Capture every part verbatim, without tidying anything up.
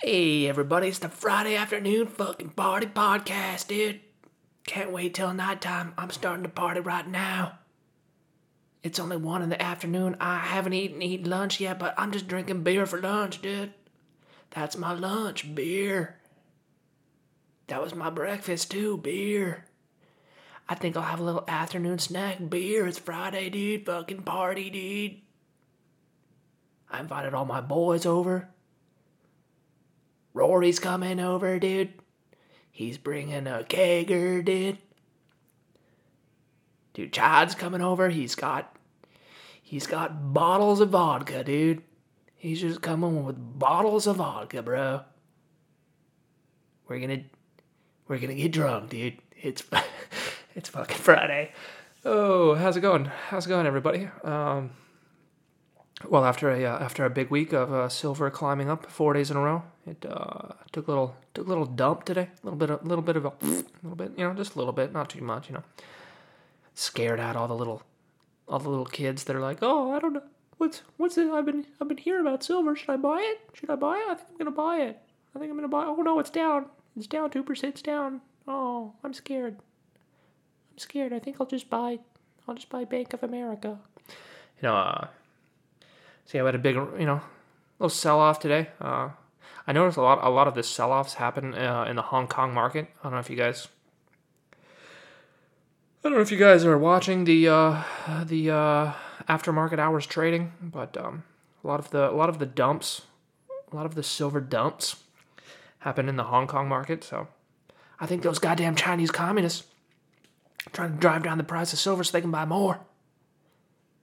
Hey everybody, it's the Friday afternoon fucking party podcast, dude. Can't wait till nighttime. I'm starting to party right now. It's only one in the afternoon. I haven't eaten, eaten lunch yet, but I'm just drinking beer for lunch, dude. That's my lunch, beer. That was my breakfast too, beer. I think I'll have a little afternoon snack, beer. It's Friday, dude. Fucking party, dude. I invited all my boys over. Rory's coming over, dude. He's bringing a kegger, dude. Dude, Chad's coming over. He's got, he's got bottles of vodka, dude. He's just coming with bottles of vodka, bro. We're gonna, we're gonna get drunk, dude. It's, it's fucking Friday. Oh, how's it going? How's it going, everybody? Um, well, after a uh, after a big week of uh, silver climbing up four days in a row. It uh, took a little took a little dump today. A little bit a little bit of a little bit, you know, just a little bit, not too much, you know. Scared out all the little all the little kids that are like, "Oh, I don't know. What's what's it? I've been I've been hearing about silver. Should I buy it? Should I buy it? I think I'm going to buy it. I think I'm going to buy it. Oh no, it's down. It's down two percent. It's down. Oh, I'm scared. I'm scared. I think I'll just buy I'll just buy Bank of America." You know, uh see, I had a big, you know, little sell off today. Uh I noticed a lot a lot of the sell-offs happen uh, in the Hong Kong market. I don't know if you guys I don't know if you guys are watching the uh, the uh, aftermarket hours trading, but um, a lot of the a lot of the dumps, a lot of the silver dumps happen in the Hong Kong market, so I think those goddamn Chinese communists are trying to drive down the price of silver so they can buy more.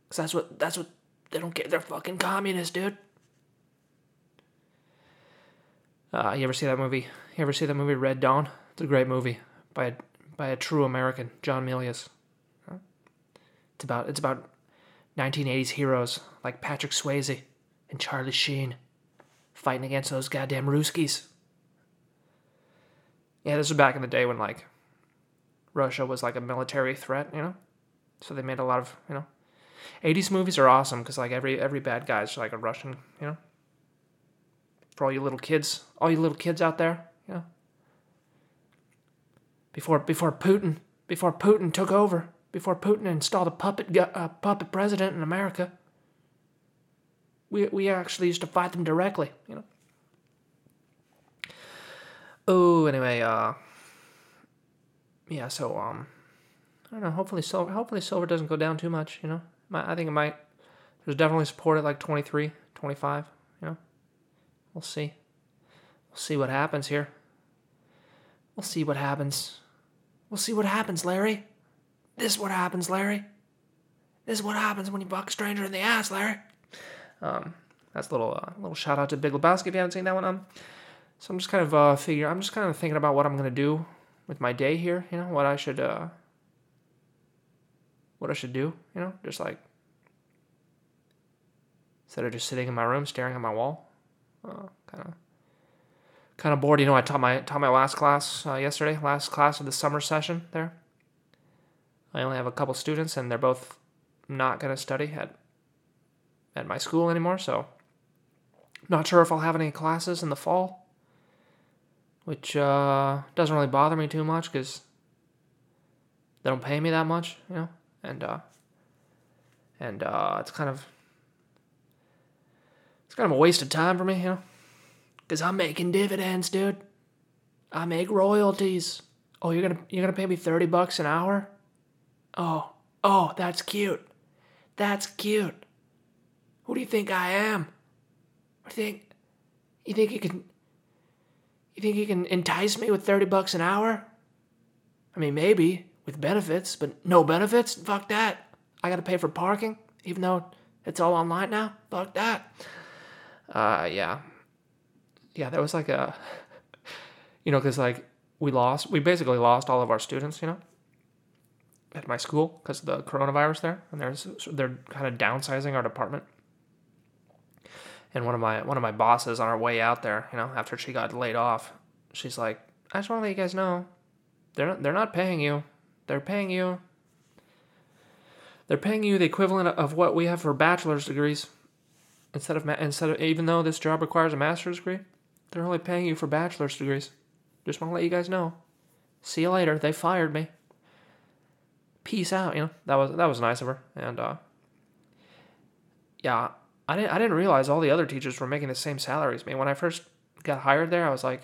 Cuz that's what that's what they don't care. They're fucking communists, dude. Uh, you ever see that movie? You ever see that movie Red Dawn? It's a great movie by a, by a true American, John Milius. It's about it's about nineteen eighties heroes like Patrick Swayze and Charlie Sheen fighting against those goddamn Ruskies. Yeah, this was back in the day when like Russia was like a military threat, you know. So they made a lot of, you know, eighties movies are awesome because like every every bad guy is like a Russian, you know. For all you little kids, all you little kids out there, you know. Before before Putin, before Putin took over, before Putin installed a puppet uh, puppet president in America, we we actually used to fight them directly, you know. Oh, anyway, uh, yeah. So um, I don't know. Hopefully, silver. Hopefully, silver doesn't go down too much, you know. I think it might. There's definitely support at like twenty-three, twenty-five, you know. We'll see. We'll see what happens here. We'll see what happens. We'll see what happens, Larry. This is what happens, Larry. This is what happens when you fuck a stranger in the ass, Larry. Um, that's a little, uh, little shout out to Big Lebowski if you haven't seen that one. Um, so I'm just kind of uh, figure. I'm just kind of thinking about what I'm gonna do with my day here. You know what I should. Uh, what I should do. You know, just like instead of just sitting in my room staring at my wall. Uh, kind of, kind of bored. You know, I taught my taught my last class uh, yesterday, last class of the summer session. There, I only have a couple students, and they're both not going to study at at my school anymore. So, not sure if I'll have any classes in the fall, which uh, doesn't really bother me too much because they don't pay me that much, you know, and uh, and uh, it's kind of. It's kind of a waste of time for me, you know? Because I'm making dividends, dude. I make royalties. Oh, you're gonna you're gonna pay me thirty bucks an hour? Oh, oh, that's cute. That's cute. Who do you think I am? What do you think? You think you can You think you can entice me with thirty bucks an hour? I mean, maybe with benefits, but no benefits? Fuck that. I gotta pay for parking, even though it's all online now? Fuck that. Uh, yeah. Yeah, that was like a, you know, because like we lost, we basically lost all of our students, you know, at my school because of the coronavirus there. And there's, they're kind of downsizing our department. And one of my, one of my bosses on our way out there, you know, after she got laid off, she's like, I just want to let you guys know, they're not, they're not paying you. They're paying you. They're paying you the equivalent of what we have for bachelor's degrees. Instead of, ma- instead of, even though this job requires a master's degree, They're only paying you for bachelor's degrees. Just want to let you guys know. See you later. They fired me. Peace out, you know. That was that was nice of her. And uh yeah, I didn't I didn't realize all the other teachers were making the same salary as me. When I first got hired there, I was like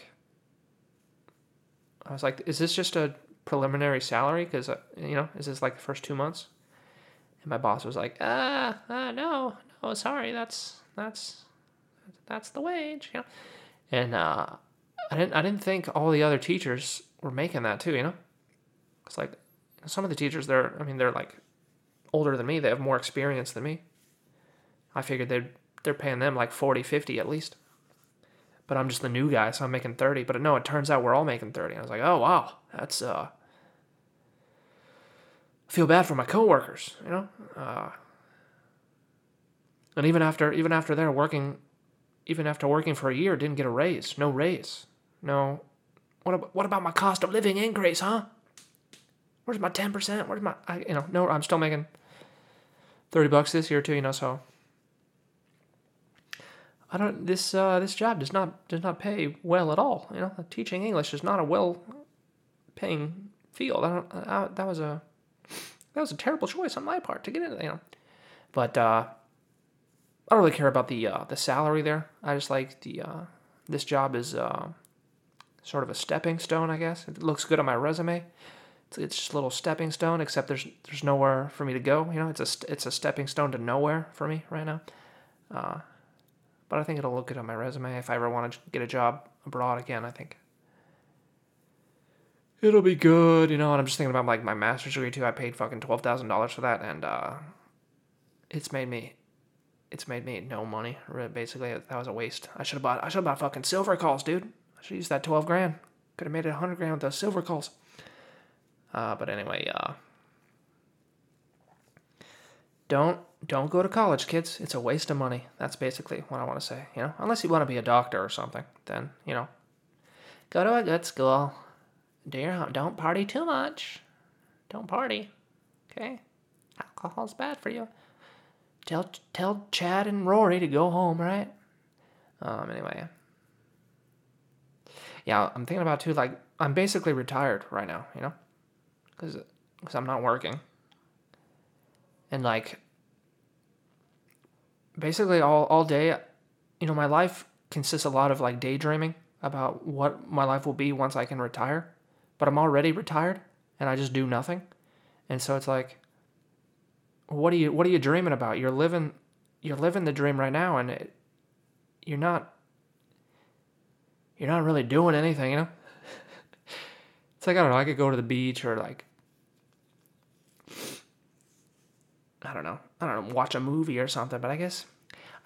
I was like, is this just a preliminary salary? Because, uh, you know, is this like the first two months? And my boss was like, ah, ah no, no, sorry, that's that's that's the wage, you know. And uh, I didn't I didn't think all the other teachers were making that too, you know. It's like some of the teachers, they're I mean they're like older than me, they have more experience than me. I figured they they're paying them like forty, fifty at least. But I'm just the new guy, so I'm making thirty. But no, it turns out we're all making thirty. I was like, oh, wow, that's, uh, I feel bad for my coworkers, you know? Uh, and even after, even after they're working, even after working for a year, didn't get a raise. No raise. No, what about, what about my cost of living increase, huh? Where's my ten percent? Where's my, I, you know, no, I'm still making thirty bucks this year too, you know, so. I don't. This uh, this job does not does not pay well at all. You know, teaching English is not a well-paying field. I don't. I, that was a that was a terrible choice on my part to get into. You know, but uh, I don't really care about the uh, the salary there. I just like the uh, this job is uh, sort of a stepping stone, I guess. It looks good on my resume. It's, it's just a little stepping stone. Except there's there's nowhere for me to go. You know, it's a it's a stepping stone to nowhere for me right now. Uh, But I think it'll look good on my resume if I ever want to get a job abroad again. I think it'll be good, you know. And I'm just thinking about like my master's degree too. I paid fucking twelve thousand dollars for that, and uh, it's made me, it's made me no money. Basically, that was a waste. I should have bought, I should have bought fucking silver calls, dude. I should have used that twelve grand. Could have made it a hundred grand with those silver calls. Uh, but anyway, uh, don't. Don't go to college, kids. It's a waste of money. That's basically what I want to say, you know? Unless you want to be a doctor or something, then, you know, go to a good school. Do your home. Don't party too much. Don't party, okay? Alcohol's bad for you. Tell tell Chad and Rory to go home, right? Um. Anyway. Yeah, I'm thinking about, too, like, I'm basically retired right now, you know? Because I'm not working. And, like... Basically, all, all day, you know, my life consists a lot of, like, daydreaming about what my life will be once I can retire. But I'm already retired, and I just do nothing. And so it's like, what are you what are you dreaming about? You're living you're living the dream right now, and it, you're not you're not really doing anything, you know? It's like, I don't know, I could go to the beach or, like, I don't know. I don't know, watch a movie or something, but I guess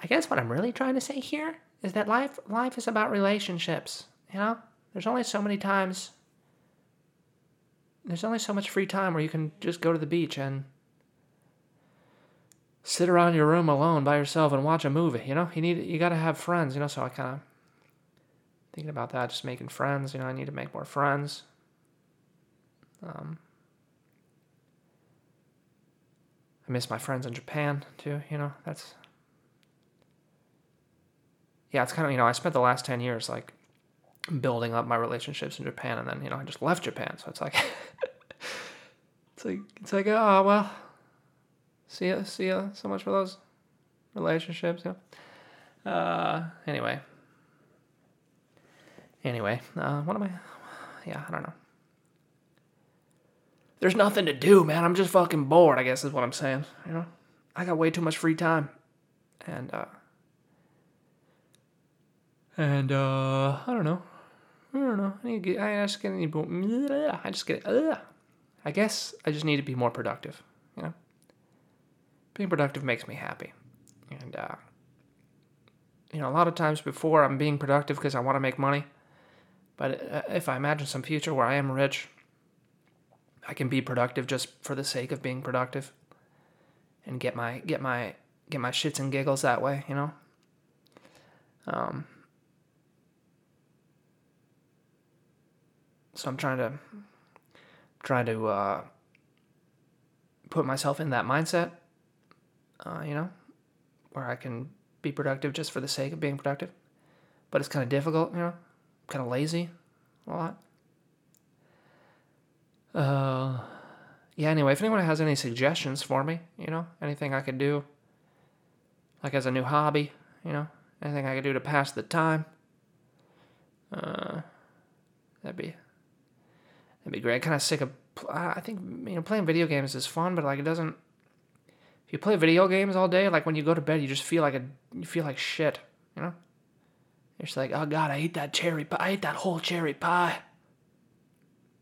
I guess what I'm really trying to say here is that life life is about relationships, you know? There's only so many times, there's only so much free time where you can just go to the beach and sit around your room alone by yourself and watch a movie, you know? You need you got to have friends, you know? So I kind of thinking about that, just making friends, you know? I need to make more friends. Um I miss my friends in Japan, too, you know, that's, yeah, it's kind of, you know, I spent the last ten years, like, building up my relationships in Japan, and then, you know, I just left Japan, so it's like, it's like, it's like, oh, well, see ya, see ya, so much for those relationships, you know, uh, anyway, anyway, uh, what am I, yeah, I don't know. There's nothing to do, man. I'm just fucking bored, I guess is what I'm saying. You know, I got way too much free time. And, uh, and, uh, I don't know. I don't know. I, need to get, I just get any, I just get, uh, I guess I just need to be more productive, you know? Being productive makes me happy. And, uh, you know, a lot of times before I'm being productive because I want to make money. But if I imagine some future where I am rich, I can be productive just for the sake of being productive and get my get my get my shits and giggles that way, you know? Um So I'm trying to trying to uh put myself in that mindset, uh, you know, where I can be productive just for the sake of being productive. but it's kind of difficult, you know, kind of lazy a lot. Uh, yeah, anyway, if anyone has any suggestions for me, you know, anything I could do, like as a new hobby, you know, anything I could do to pass the time, uh, that'd be, that'd be great. I'm kind of sick of, I think, you know, playing video games is fun, but like it doesn't, if you play video games all day, like when you go to bed, you just feel like a, you feel like shit, you know? You're just like, oh God, I ate that cherry pie, I ate that whole cherry pie.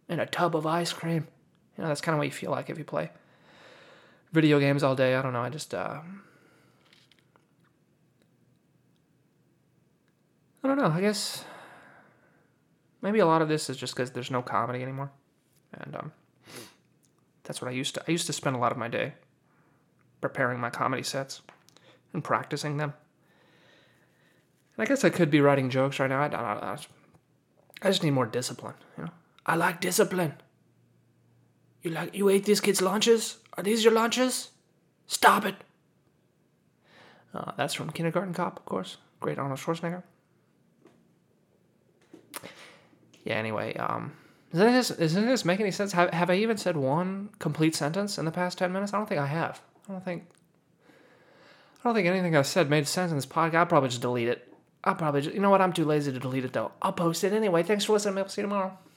And a tub of ice cream. You know, that's kind of what you feel like if you play video games all day. I don't know, I just, uh... I don't know, I guess... Maybe a lot of this is just because there's no comedy anymore. And, um... that's what I used to... I used to spend a lot of my day preparing my comedy sets and practicing them. And I guess I could be writing jokes right now. I, I, I just need more discipline, you know? I like discipline. You like you ate these kids' lunches? Are these your lunches? Stop it. Uh, that's from Kindergarten Cop, of course. Great Arnold Schwarzenegger. Yeah. Anyway, um, doesn't this doesn't this make any sense? Have Have I even said one complete sentence in the past ten minutes? I don't think I have. I don't think. I don't think anything I've said made sense in this podcast. I'll probably just delete it. I'll probably just, you know what? I'm too lazy to delete it though. I'll post it anyway. Thanks for listening. I'll see you tomorrow.